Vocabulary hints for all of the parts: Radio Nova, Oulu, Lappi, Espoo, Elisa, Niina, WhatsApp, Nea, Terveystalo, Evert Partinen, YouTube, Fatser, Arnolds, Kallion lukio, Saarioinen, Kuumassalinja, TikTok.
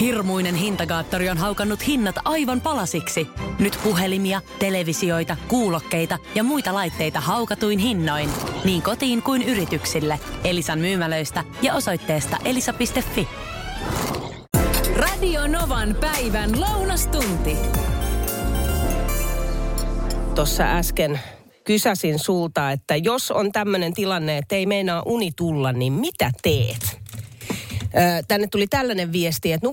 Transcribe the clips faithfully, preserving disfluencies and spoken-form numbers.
Hirmuinen hintakaattori on haukannut hinnat aivan palasiksi. Nyt puhelimia, televisioita, kuulokkeita ja muita laitteita haukatuin hinnoin. Niin kotiin kuin yrityksille. Elisan myymälöistä ja osoitteesta elisa piste fi. Radio Novan päivän lounastunti. Tuossa äsken kysäsin sulta, että jos on tämmöinen tilanne, että ei meinaa uni tulla, niin mitä teet? Tänne tuli tällainen viesti, että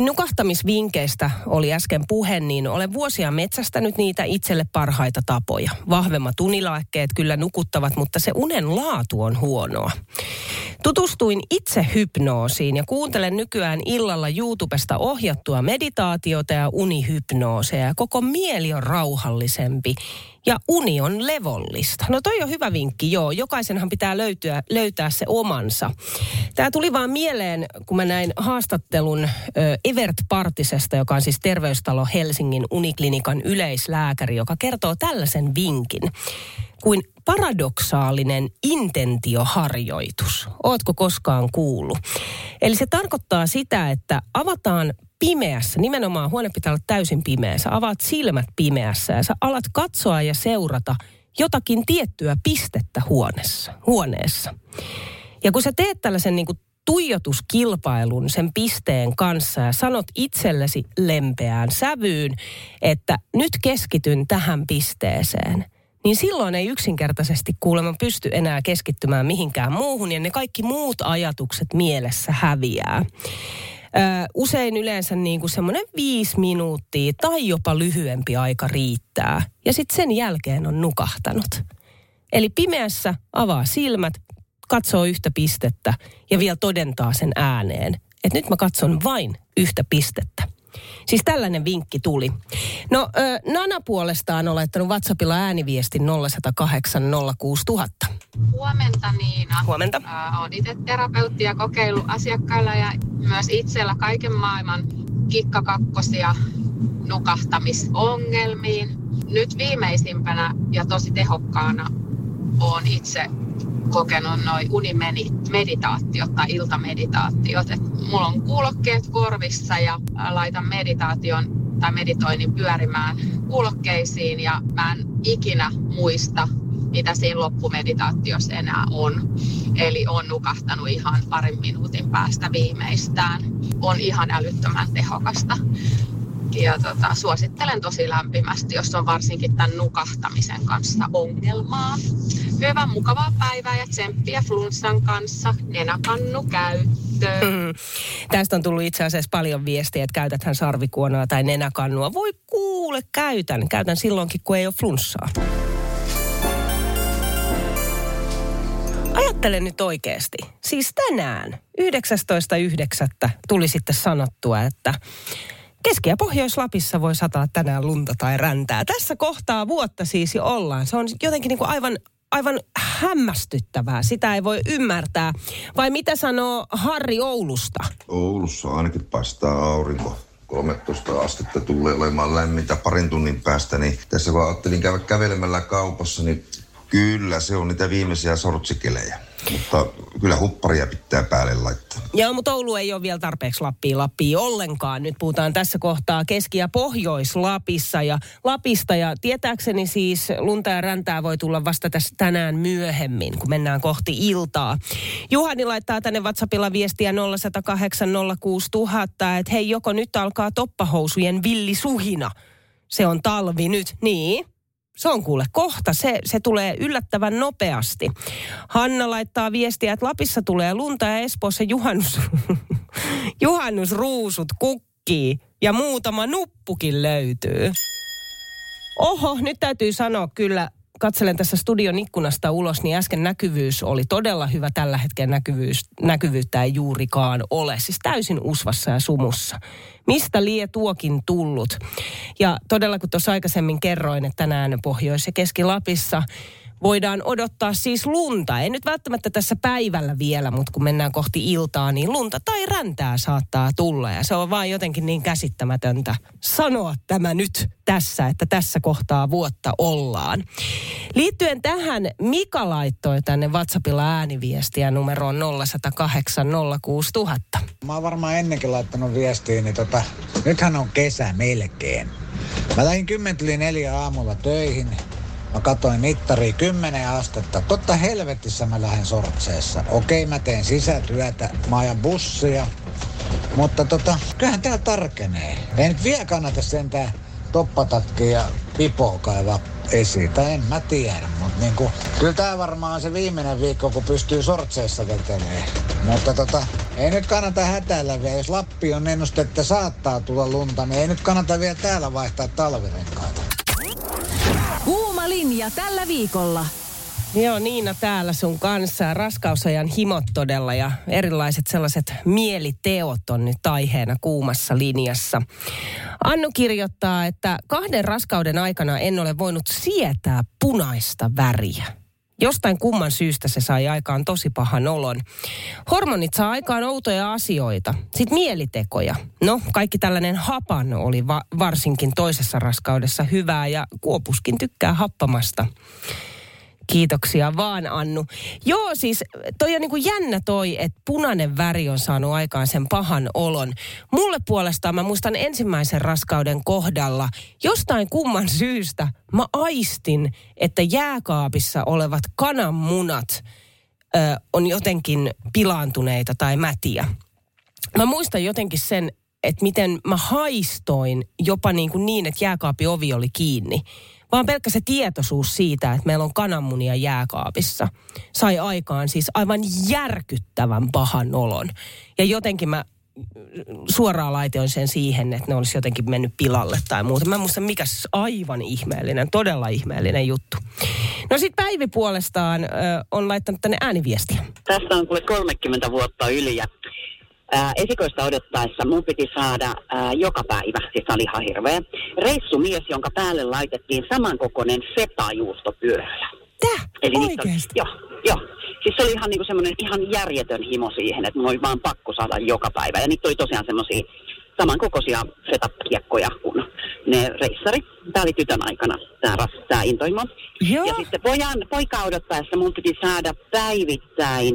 nukahtamisvinkeistä oli äsken puhe, niin olen vuosia metsästänyt niitä itselle parhaita tapoja. Vahvemmat unilääkkeet kyllä nukuttavat, mutta se unen laatu on huonoa. Tutustuin itse hypnoosiin ja kuuntelen nykyään illalla YouTubesta ohjattua meditaatiota ja unihypnooseja. Koko mieli on rauhallisempi ja uni on levollista. No toi on hyvä vinkki, joo. Jokaisenhan pitää löytyä, löytää se omansa. Tää tuli vaan mieleen, kun mä näin haastattelun Evert Partisesta, joka on siis Terveystalo Helsingin uniklinikan yleislääkäri, joka kertoo tällaisen vinkin kuin paradoksaalinen intentioharjoitus. Ootko koskaan kuullut? Eli se tarkoittaa sitä, että avataan pimeässä, nimenomaan huone pitää olla täysin pimeässä, avaat silmät pimeässä ja sä alat katsoa ja seurata jotakin tiettyä pistettä huoneessa, huoneessa. Ja kun sä teet tällaisen niin kuin tuijotuskilpailun sen pisteen kanssa ja sanot itsellesi lempeään sävyyn, että nyt keskityn tähän pisteeseen, niin silloin ei yksinkertaisesti kuulemma pysty enää keskittymään mihinkään muuhun ja ne kaikki muut ajatukset mielessä häviää. Usein yleensä niin kuin semmoinen viisi minuuttia tai jopa lyhyempi aika riittää. Ja sitten sen jälkeen on nukahtanut. Eli pimeässä avaa silmät, katsoo yhtä pistettä ja vielä todentaa sen ääneen, että nyt mä katson vain yhtä pistettä. Siis tällainen vinkki tuli. No Nana puolestaan on laittanut WhatsAppilla ääniviestin nolla yksi nolla kahdeksan nolla kuusi tuhatta. Huomenta Niina. Huomenta. Äh, olen itse terapeutti ja kokeillut asiakkailla ja myös itsellä kaiken maailman kikkakakkosia nukahtamisongelmiin. Nyt viimeisimpänä ja tosi tehokkaana olen itse kokenut noi unimeditaatiot tai iltameditaatiot. Et mulla on kuulokkeet korvissa ja laitan meditaation tai meditoinnin pyörimään kuulokkeisiin ja mä en ikinä muista, mitä siinä loppumeditaatiossa enää on. Eli on nukahtanut ihan parin minuutin päästä viimeistään. On ihan älyttömän tehokasta. Ja tota, suosittelen tosi lämpimästi, jos on varsinkin tämän nukahtamisen kanssa ongelmaa. Hyvää, mukavaa päivää ja tsemppiä flunssan kanssa. Nenäkannu käyttöön. Mm. Tästä on tullut itse asiassa paljon viestiä, että käytäthän sarvikuonoa tai nenäkannua. Voi kuule, käytän. Käytän silloinkin, kun ei ole flunssaa. Ajattele nyt oikeasti. Siis tänään yhdeksästoista yhdeksättä tuli sitten sanottua, että Keski- ja Pohjois-Lapissa voi sataa tänään lunta tai räntää. Tässä kohtaa vuotta siis jo ollaan. Se on jotenkin niin kuin aivan, aivan hämmästyttävää. Sitä ei voi ymmärtää. Vai mitä sanoo Harri Oulusta? Oulussa ainakin paistaa aurinko. kolmetoista astetta tulee olemaan lämmintä parin tunnin päästä. Niin tässä vaan ajattelin käydä kävelemällä kaupassa, niin kyllä, se on niitä viimeisiä sortsikelejä, mutta kyllä hupparia pitää päälle laittaa. Joo, mutta Oulu ei ole vielä tarpeeksi Lappia Lappia ollenkaan. Nyt puhutaan tässä kohtaa Keski- ja Pohjois-Lapissa ja Lapista. Ja tietääkseni siis lunta ja räntää voi tulla vasta tässä tänään myöhemmin, kun mennään kohti iltaa. Juhani laittaa tänne WhatsAppilla viestiä nolla yksi nolla kahdeksan nolla kuusi tuhatta, että hei, joko nyt alkaa toppahousujen villisuhina. Se on talvi nyt, niin? Se on kuule kohta. Se, se tulee yllättävän nopeasti. Hanna laittaa viestiä, että Lapissa tulee lunta ja Espoossa juhannus, juhannusruusut kukkii ja muutama nuppukin löytyy. Oho, nyt täytyy sanoa kyllä, katselen tässä studion ikkunasta ulos, niin äsken näkyvyys oli todella hyvä. Tällä hetkellä näkyvyys, näkyvyyttä ei juurikaan ole. Siis täysin usvassa ja sumussa. Mistä lie tuokin tullut? Ja todella, kun tuossa aikaisemmin kerroin, että tänään Pohjois- ja Keski-Lapissa voidaan odottaa siis lunta. Ei nyt välttämättä tässä päivällä vielä, mutta kun mennään kohti iltaa, niin lunta tai räntää saattaa tulla. Ja se on vaan jotenkin niin käsittämätöntä sanoa tämä nyt tässä, että tässä kohtaa vuotta ollaan. Liittyen tähän, Mika laittoi tänne WhatsAppilla ääniviestiä numeroon nolla yksi nolla kahdeksan nolla kuusi nolla nolla nolla. Mä oon varmaan ennenkin laittanut viestiä, niin tota, nythän on kesä melkein. Mä lähdin kymmenen yli neljä aamulla töihin. Mä katsoin mittaria kymmenen astetta. Totta helvetissä mä lähden sortseessa. Okei, mä teen sisätyötä, mä ajan bussia. Mutta tota, kyllähän tää tarkenee. Ei nyt vielä kannata sentään toppatatkia ja pipoa kaivaa esiin. Tai en mä tiedä, mutta niinku, kyllä tää varmaan on se viimeinen viikko, kun pystyy sortseessa vetelee. Mutta tota, ei nyt kannata hätäillä vielä. Jos Lappi on ennuste, että saattaa tulla lunta, niin ei nyt kannata vielä täällä vaihtaa talvirenkaita. Kuuma linja tällä viikolla. Joo, Niina täällä sun kanssa. Raskausajan himot todella ja erilaiset sellaiset mieliteot on nyt aiheena kuumassa linjassa. Annu kirjoittaa, että kahden raskauden aikana en ole voinut sietää punaista väriä. Jostain kumman syystä se sai aikaan tosi pahan olon. Hormonit saa aikaan outoja asioita, sit mielitekoja. No, kaikki tällainen hapan oli va- varsinkin toisessa raskaudessa hyvää ja kuopuskin tykkää happamasta. Kiitoksia vaan, Annu. Joo, siis toi on niin kuin jännä toi, että punainen väri on saanut aikaan sen pahan olon. Mulle puolestaan mä muistan ensimmäisen raskauden kohdalla jostain kumman syystä mä aistin, että jääkaapissa olevat kananmunat ö, on jotenkin pilaantuneita tai mätiä. Mä muistan jotenkin sen, että miten mä haistoin jopa niin, kuin niin että jääkaapin ovi oli kiinni. Vaan pelkkä se tietoisuus siitä, että meillä on kananmunia jääkaapissa, sai aikaan siis aivan järkyttävän pahan olon. Ja jotenkin mä suoraan laitoin sen siihen, että ne olisi jotenkin mennyt pilalle tai muuta. Mä en muista, mikä aivan ihmeellinen, todella ihmeellinen juttu. No sit Päivi puolestaan ö, on laittanut tänne ääniviestiä. Tässä on kuule kolmekymmentä vuotta yli ja Ää, esikoista odottaessa mun piti saada ää, joka päivä, siis oli ihan hirveä, reissumies, jonka päälle laitettiin samankokoinen feta-juustopyörä. Täh? Eli oikeesti? Joo, joo. Siis se oli ihan niinku semmoinen ihan järjetön himo siihen, että mun oli vaan pakko saada joka päivä. Ja niitä oli tosiaan semmoisia samankokoisia feta-kiekkoja kuin ne reissarit. Tää oli tytön aikana, tää, tää intoimo. Joo. Ja sitten pojan, poika odottaessa mun piti saada päivittäin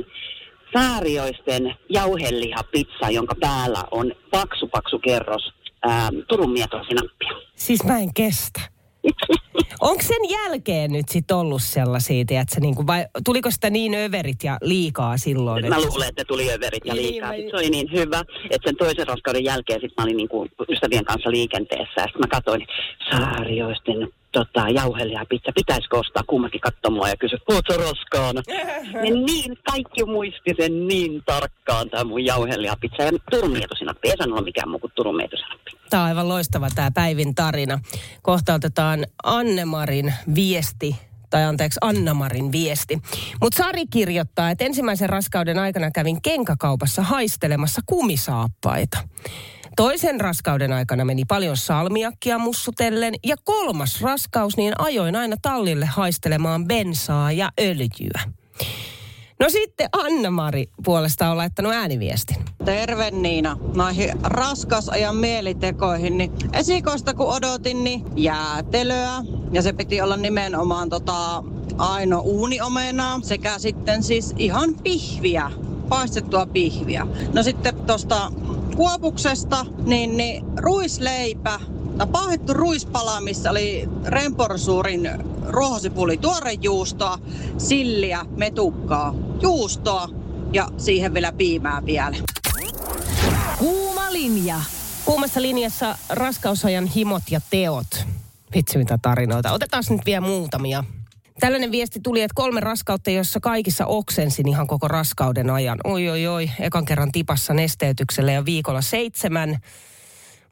Saarioisten jauhelihapizza, jonka päällä on paksu paksu kerros ää, Turun mietorasinappia. Siis mä en kestä. Onko sen jälkeen nyt sit ollut sellaisia, tiedätkö, niinku, vai tuliko sitä niin överit ja liikaa silloin? Mä luulen, että tuli överit ja liikaa. Niin, mä... Se oli niin hyvä, että sen toisen raskauden jälkeen sit mä olin niinku ystävien kanssa liikenteessä. Ja sit mä katsoin Saarioisten tota, jauhelihapizza, pitäisikö ostaa, kummatkin katsoi mua ja kysyi, oot sä raskaana? Ja niin, kaikki muisti sen niin tarkkaan, tämä mun jauhelihapizza ja Turun mietorasinappia. Ei sanoa mikään muu kuin Turun mietorasinappia. Tämä on aivan loistava tämä Päivin tarina. Kohta otetaan Annemarin viesti, tai anteeksi Annamarin viesti. Mutta Sari kirjoittaa, että ensimmäisen raskauden aikana kävin kenkäkaupassa haistelemassa kumisaappaita. Toisen raskauden aikana meni paljon salmiakkia mussutellen ja kolmas raskaus niin ajoin aina tallille haistelemaan bensaa ja öljyä. No sitten Anna-Mari puolestaan on laittanut ääniviestin. Terve Niina. Noihin raskausajan mielitekoihin, niin esikoista kun odotin, niin jäätelöä. Ja se piti olla nimenomaan tota aino uuniomenaa sekä sitten siis ihan pihviä, paistettua pihviä. No sitten tuosta kuopuksesta, niin, niin ruisleipä. No, paahittu ruispala, missä oli remporsuurin ruohosipuli, tuorejuustoa, silliä, metukkaa, juustoa ja siihen vielä piimää vielä. Kuuma linja. Kuumassa linjassa raskausajan himot ja teot. Vitsi mitä tarinoita. Otetaan nyt vielä muutamia. Tällainen viesti tuli, että kolme raskautta, jossa kaikissa oksensin ihan koko raskauden ajan. Oi, oi, oi. Ekan kerran tipassa nesteytyksellä ja viikolla seitsemän.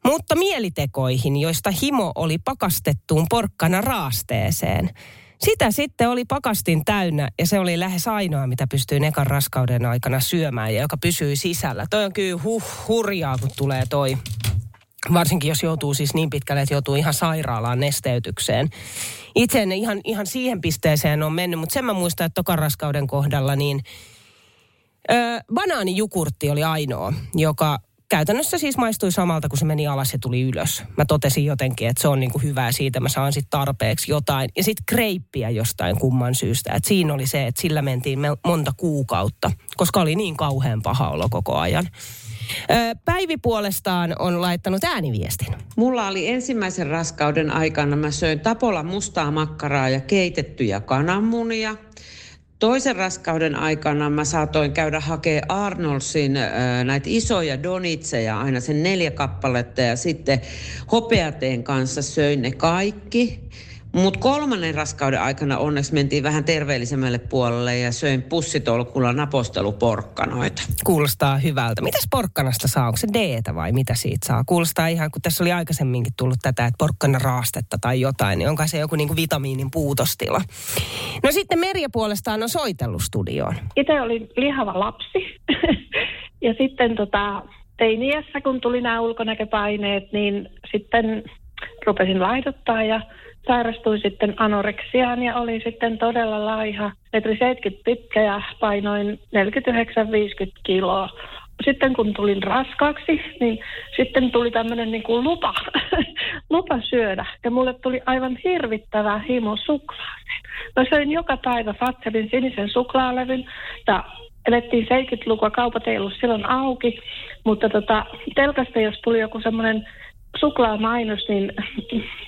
Mutta mielitekoihin, joista himo oli pakastettuun porkkana raasteeseen. Sitä sitten oli pakastin täynnä ja se oli lähes ainoa, mitä pystyi ekan raskauden aikana syömään ja joka pysyi sisällä. Toi on kyllä huh, hurjaa, kun tulee toi Varsinkin jos joutuu siis niin pitkälle, että joutuu ihan sairaalaan nesteytykseen. Itse en ihan, ihan siihen pisteeseen on mennyt, mutta sen mä muistan, että tokan raskauden kohdalla niin öö, banaanijukurtti oli ainoa, joka käytännössä siis maistui samalta, kun se meni alas ja tuli ylös. Mä totesin jotenkin, että se on niinku hyvä ja siitä mä saan sit tarpeeksi jotain. Ja sit kreippiä jostain kumman syystä. Et siinä oli se, että sillä mentiin monta kuukautta, koska oli niin kauhean paha olo koko ajan. Päivi puolestaan on laittanut ääniviestin. Mulla oli ensimmäisen raskauden aikana, mä söin tapolla mustaa makkaraa ja keitettyjä kananmunia. Toisen raskauden aikana mä saatoin käydä hakemaan Arnoldsin näitä isoja donitseja, aina sen neljä kappaletta, ja sitten hopeateen kanssa söin ne kaikki. Mutta kolmannen raskauden aikana onneksi mentiin vähän terveellisemmälle puolelle ja söin pussitolkulla naposteluporkkanoita. Kuulostaa hyvältä. Mitäs porkkanasta saa? Onko se D-tä vai mitä siitä saa? Kuulostaa ihan, kun tässä oli aikaisemminkin tullut tätä, että porkkanaraastetta tai jotain, niin onko se joku niinku vitamiinin puutostila? No sitten Merja puolestaan on soitellut studioon. Itse olin lihava lapsi ja sitten tota, teiniässä, kun tuli nämä ulkonäköpaineet, niin sitten rupesin laihduttaa ja sairastuin sitten anoreksiaan ja olin sitten todella laiha, metri seitsemänkymmentä pitkä ja painoin neljäkymmentäyhdeksän viisikymmentä kiloa. Sitten kun tulin raskaaksi, niin sitten tuli tämmöinen niin kuin lupa, lupa syödä. Ja mulle tuli aivan hirvittävää himo suklaaseen. Mä söin joka päivä Fatserin sinisen suklaalevyn ja elettiin seitsemänkymmentälukua, kaupat ei ollut silloin auki. Mutta tota, telkasta jos tuli joku semmoinen suklaamainos, niin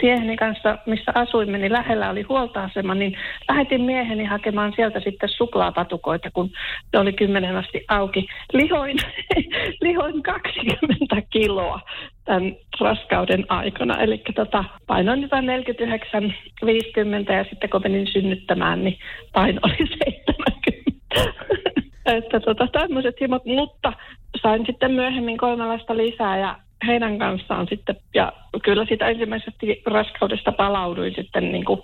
mieheni kanssa, missä asuimme, niin lähellä oli huoltoasema, niin lähetin mieheni hakemaan sieltä sitten suklaapatukoita, kun se oli kymmenen asti auki. Lihoin, lihoin kaksikymmentä kiloa tämän raskauden aikana, eli tota, painoin jotain neljäkymmentäyhdeksän viisikymmentä ja sitten kun menin synnyttämään, niin paino oli seitsemänkymmentä. Että tota, tämmöiset himot, mutta sain sitten myöhemmin kolme lasta lisää ja heidän kanssaan sitten, ja kyllä siitä ensimmäisestä raskaudesta palauduin sitten, niin kuin,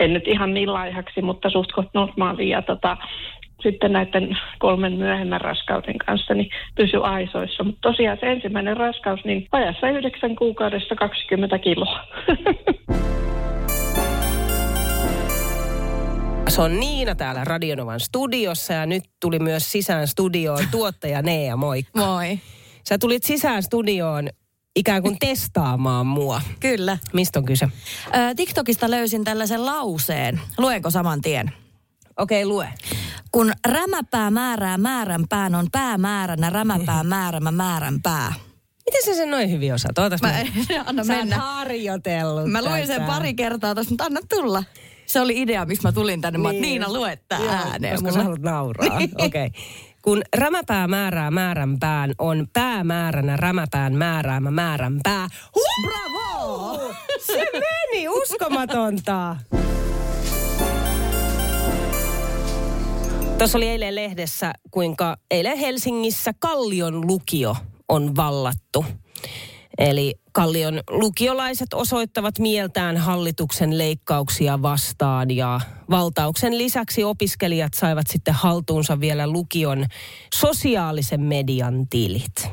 en nyt ihan niin laihaksi, mutta suht koht normaaliin, ja tota, sitten näiden kolmen myöhemmän raskauden kanssa niin pysyi aisoissa. Mutta tosiaan se ensimmäinen raskaus, niin ajassa yhdeksän kuukaudessa kaksikymmentä kiloa. Se on Niina täällä Radio Novan studiossa, ja nyt tuli myös sisään studioon tuottaja Nea, moikka. Moi. Sä tulit sisään studioon ikään kuin testaamaan mua. Kyllä. Mistä on kyse? Ö, TikTokista löysin tällaisen lauseen. Luenko saman tien? Okei, lue. Kun rämäpää määrää määränpään, on päämääränä rämäpää määrämä määränpää. Miten sä sen noin hyvin osaat? Ootas mä en, anna sä mennä. Sä harjoitellut. Mä luin sen pari kertaa tossa, mutta anna tulla. Se oli idea, miksi mä tulin tänne. Niin. Mä oon, Niina, lue tää ääneen. Koska mulla sä haluat nauraa. Okei. Okay. Kun rämäpää määrää määränpään, on päämääränä rämäpään määräämä määränpää. Huh! Bravo! Se meni, uskomatonta! Tuossa oli eilen lehdessä, kuinka eilen Helsingissä Kallion lukio on vallattu. Eli Kallion lukiolaiset osoittavat mieltään hallituksen leikkauksia vastaan, ja valtauksen lisäksi opiskelijat saivat sitten haltuunsa vielä lukion sosiaalisen median tilit.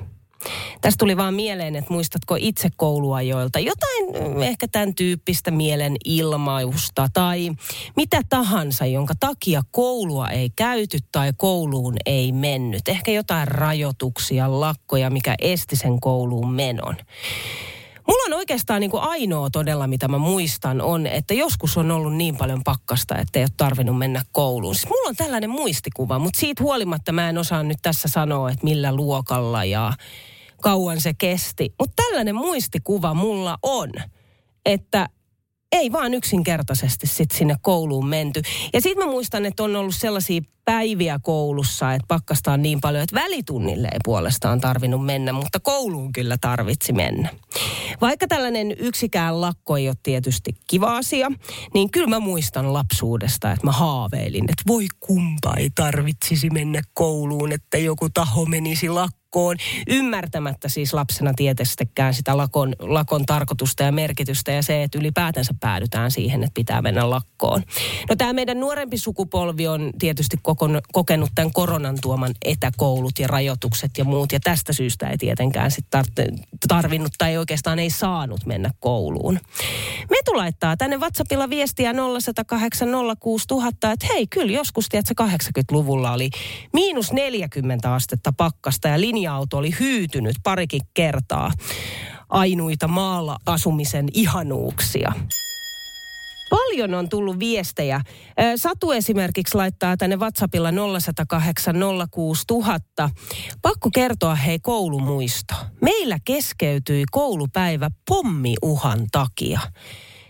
Tästä tuli vaan mieleen, että muistatko itse kouluajoilta jotain ehkä tämän tyyppistä mielen ilmausta tai mitä tahansa, jonka takia koulua ei käyty tai kouluun ei mennyt. Ehkä jotain rajoituksia, lakkoja, mikä esti sen kouluun menon. Mulla on oikeastaan niin kuin ainoa todella, mitä mä muistan, on, että joskus on ollut niin paljon pakkasta, että ei ole tarvinnut mennä kouluun. Siis mulla on tällainen muistikuva, mutta siitä huolimatta mä en osaa nyt tässä sanoa, että millä luokalla ja kauan se kesti. Mutta tällainen muistikuva mulla on, että ei vaan yksinkertaisesti sit sinne kouluun menty. Ja sit mä muistan, että on ollut sellaisia päiviä koulussa, että pakkasta on niin paljon, että välitunnille ei puolestaan tarvinnut mennä, mutta kouluun kyllä tarvitsi mennä. Vaikka tällainen yksikään lakko ei ole tietysti kiva asia, niin kyllä mä muistan lapsuudesta, että mä haaveilin, että voi kumpa ei tarvitsisi mennä kouluun, että joku taho menisi lakkoon. lakkoon, ymmärtämättä siis lapsena tietystikään sitä lakon, lakon tarkoitusta ja merkitystä ja se, että ylipäätänsä päädytään siihen, että pitää mennä lakkoon. No tämä meidän nuorempi sukupolvi on tietysti kokon, kokenut tämän koronan tuoman etäkoulut ja rajoitukset ja muut, ja tästä syystä ei tietenkään sit tar- tarvinnut tai oikeastaan ei saanut mennä kouluun. Metu laittaa tänne WhatsAppilla viestiä nolla yksi nolla kahdeksan nolla kuusi nolla nolla nolla, että hei, kyllä joskus, tiedätkö, kahdeksankymmentäluvulla oli miinus neljäkymmentä astetta pakkasta ja linja-auto oli hyytynyt parikin kertaa. Ainuita maalla asumisen ihanuuksia. Paljon on tullut viestejä. Satu esimerkiksi laittaa tänne WhatsAppilla nolla yksi nolla kahdeksan nolla kuusi nolla nolla nolla. Pakko kertoa hei koulumuisto. Meillä keskeytyi koulupäivä pommiuhan takia.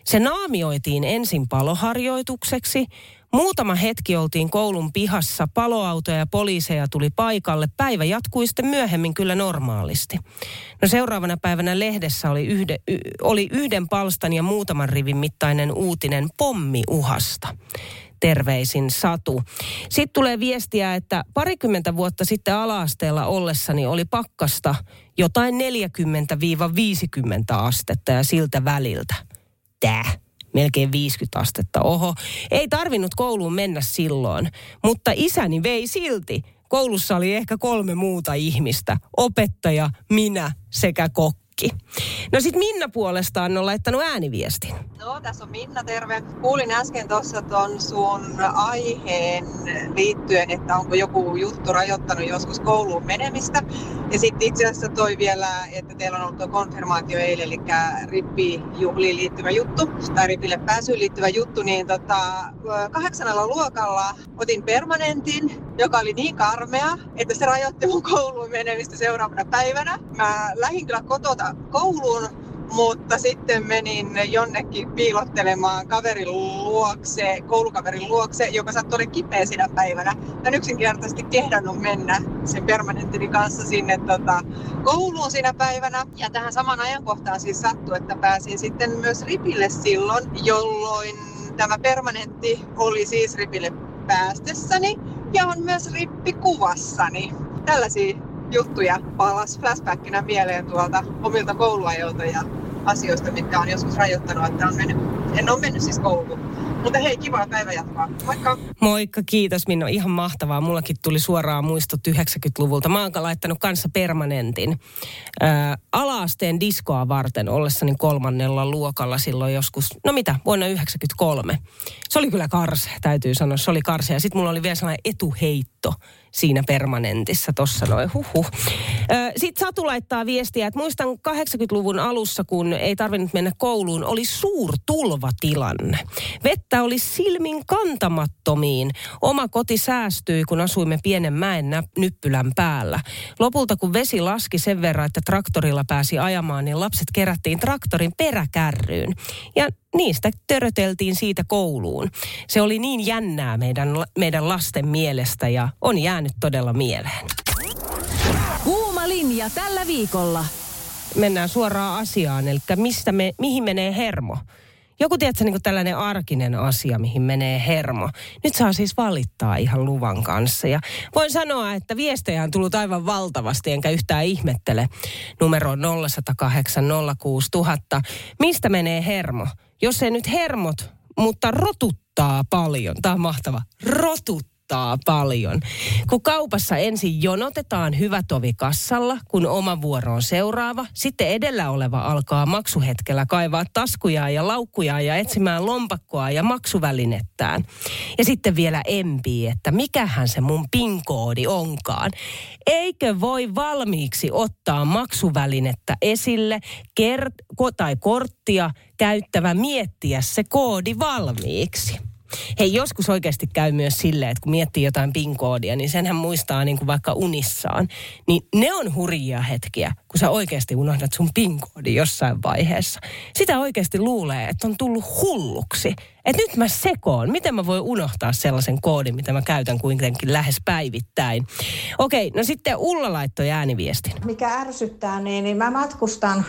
Se naamioitiin ensin paloharjoitukseksi. Muutama hetki oltiin koulun pihassa, paloautoja ja poliiseja tuli paikalle. Päivä jatkui sitten myöhemmin kyllä normaalisti. No seuraavana päivänä lehdessä oli, yhde, y, oli yhden palstan ja muutaman rivin mittainen uutinen pommiuhasta. Terveisin Satu. Sitten tulee viestiä, että parikymmentä vuotta sitten ala-asteella ollessani oli pakkasta jotain neljäkymmentä viisikymmentä astetta ja siltä väliltä. Tää. Melkein viisikymmentä astetta, oho. Ei tarvinnut kouluun mennä silloin, mutta isäni vei silti. Koulussa oli ehkä kolme muuta ihmistä. Opettaja, minä sekä kokki. No sit Minna puolestaan on laittanut ääniviestin. No tässä on Minna, terve. Kuulin äsken tuossa ton sun aiheen liittyen, että onko joku juttu rajoittanut joskus kouluun menemistä. Ja sitten itse asiassa toi vielä, että teillä on ollut tuo konfirmaatio eilen, eli rippijuhliin liittyvä juttu, tai ripille pääsyyn liittyvä juttu, niin tota, kahdeksannella luokalla otin permanentin, joka oli niin karmea, että se rajoitti mun kouluun menemistä seuraavana päivänä. Mä lähdin kyllä kotota kouluun, mutta sitten menin jonnekin piilottelemaan kaverin luokse, koulukaverin luokse, joka saattoi olla kipeä sinä päivänä. Mä en yksinkertaisesti kehdannut mennä sen permanenttini kanssa sinne tota, kouluun sinä päivänä. Ja tähän samaan ajankohtaan siis sattui, että pääsin sitten myös ripille silloin, jolloin tämä permanentti oli siis ripille päästessäni ja on myös rippikuvassani. Tällaisia juttuja palas flashbackinä mieleen tuolta omilta kouluajoilta ja asioista, mitkä on joskus rajoittanut, että on mennyt, en ole mennyt siis kouluun. Mutta hei, kivaa päivän jatkoa. Moikka. Moikka, kiitos Minna. Ihan mahtavaa. Mullakin tuli suoraan muistot yhdeksänkymmentäluvulta. Mä oon laittanut kanssa permanentin. Ää, ala-asteen diskoa varten ollessani kolmannella luokalla silloin joskus, no mitä, vuonna yhdeksänkymmentäkolme. Se oli kyllä karse, täytyy sanoa. Se oli karse. Ja sit mulla oli vielä sellainen etuheitto siinä permanentissa. Tossa noin, huhhuh. Ää, sit Satu laittaa viestiä, että muistan kahdeksankymmentäluvun alussa, kun ei tarvinnut mennä kouluun, oli suurtulvatilanne. Vettä oli silmin kantamattomiin. Oma koti säästyi, kun asuimme pienen mäen nä- nyppylän päällä. Lopulta kun vesi laski sen verran, että traktorilla pääsi ajamaan, niin lapset kerättiin traktorin peräkärryyn. Ja niistä töröteltiin siitä kouluun. Se oli niin jännää meidän, meidän lasten mielestä ja on jäänyt todella mieleen. Kuuma linja tällä viikolla. Mennään suoraan asiaan, eli mistä me, mihin menee hermo? Joku, tiedätkö, niin kuin tällainen arkinen asia, mihin menee hermo. Nyt saa siis valittaa ihan luvan kanssa. Ja voin sanoa, että viestejä on tullut aivan valtavasti, enkä yhtään ihmettele. Numero on nolla yksi nolla kahdeksan nolla kuusi nolla nolla nolla. Mistä menee hermo? Jos ei nyt hermot, mutta rotuttaa paljon. Tämä on mahtava. Rotuttaa. Paljon. Kun kaupassa ensin jonotetaan hyvä tovi kassalla, kun oma vuoro on seuraava, sitten edellä oleva alkaa maksuhetkellä kaivaa taskuja ja laukkuja ja etsimään lompakkoa ja maksuvälinettään. Ja sitten vielä empii, että mikähän se mun PIN-koodi onkaan. Eikö voi valmiiksi ottaa maksuvälinettä esille kert- tai korttia käyttävä miettiä se koodi valmiiksi? Hei, joskus oikeasti käy myös silleen, että kun miettii jotain PIN-koodia, niin senhän muistaa niin kuin vaikka unissaan. Niin ne on hurjia hetkiä, kun sä oikeasti unohdat sun PIN-koodin jossain vaiheessa. Sitä oikeasti luulee, että on tullut hulluksi. Että nyt mä sekoon. Miten mä voin unohtaa sellaisen koodin, mitä mä käytän kuitenkin lähes päivittäin. Okei, no sitten Ulla laittoi ääniviestin. Mikä ärsyttää, niin, niin mä matkustan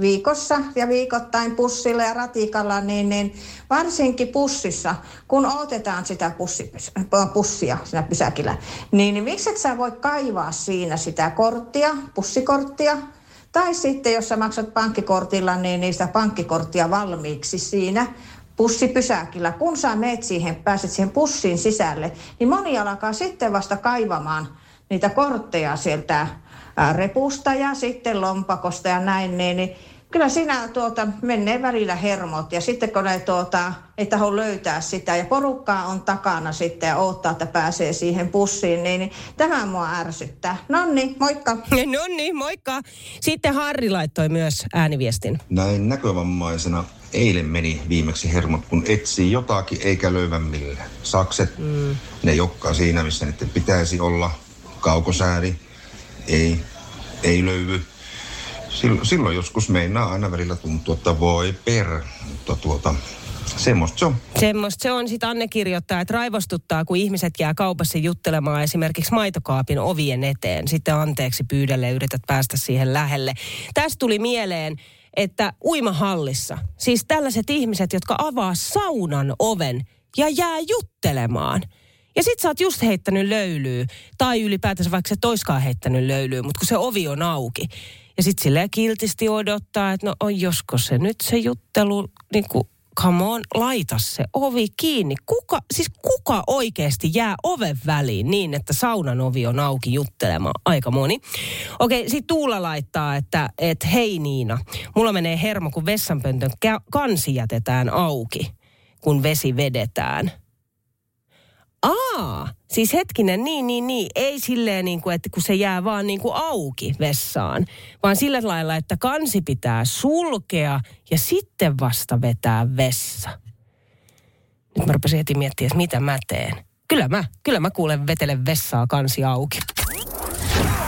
viikossa ja viikoittain bussilla ja ratikalla, niin, niin varsinkin bussissa, kun odotetaan sitä bussi, bussia siinä pysäkillä, niin, niin miksi et sä voi kaivaa siinä sitä korttia, bussikorttia, tai sitten jos sä maksat pankkikortilla, niin niistä pankkikorttia valmiiksi siinä bussipysäkillä. Kun sä meet siihen, pääset siihen bussin sisälle, niin moni alkaa sitten vasta kaivamaan niitä kortteja sieltä repusta ja sitten lompakosta ja näin, niin, niin kyllä siinä tuota, menee välillä hermot ja sitten kun ne tuota, ei taho löytää sitä ja porukkaa on takana sitten ja odottaa, että pääsee siihen bussiin, niin, niin tämä mua ärsyttää. Nonni, moikka. Nonni, moikka. Sitten Harri laittoi myös ääniviestin. Näin näkövammaisena eilen meni viimeksi hermot, kun etsii jotakin eikä löyvä millään. Sakset, mm. ne jokkaa siinä, missä niiden pitäisi olla. Kaukosääri, ei, ei löydy. Silloin, silloin joskus meinaa aina välillä tuntua, että voi per, mutta tuota, semmoista se on. Semmoista se on. Sitten Anne kirjoittaa, että raivostuttaa, kun ihmiset jää kaupassa juttelemaan esimerkiksi maitokaapin ovien eteen. Sitten anteeksi pyydelle yrität päästä siihen lähelle. Tästä tuli mieleen, että uimahallissa, siis tällaiset ihmiset, jotka avaa saunan oven ja jää juttelemaan. Ja sit sä oot just heittänyt löylyä, tai ylipäätänsä vaikka se toiskaan heittänyt löylyä, mutta kun se ovi on auki. Ja sit silleen kiltisti odottaa, että no on josko se nyt se juttelu, niin kuin come on, laita se ovi kiinni. Kuka, siis kuka oikeasti jää oven väliin niin, että saunan ovi on auki juttelemaan? Aika moni. Okei, sit Tuula laittaa, että et, hei Niina, mulla menee hermo, kun vessanpöntön kansi jätetään auki, kun vesi vedetään. Aa, siis hetkinen, niin, niin, niin. Ei silleen niin kuin, että kun se jää vaan niin kuin auki vessaan, vaan sillä lailla, että kansi pitää sulkea ja sitten vasta vetää vessa. Nyt mä rupesin heti miettimään, että mitä mä teen. Kyllä mä, kyllä mä kuulen vetelen vessaa kansi auki.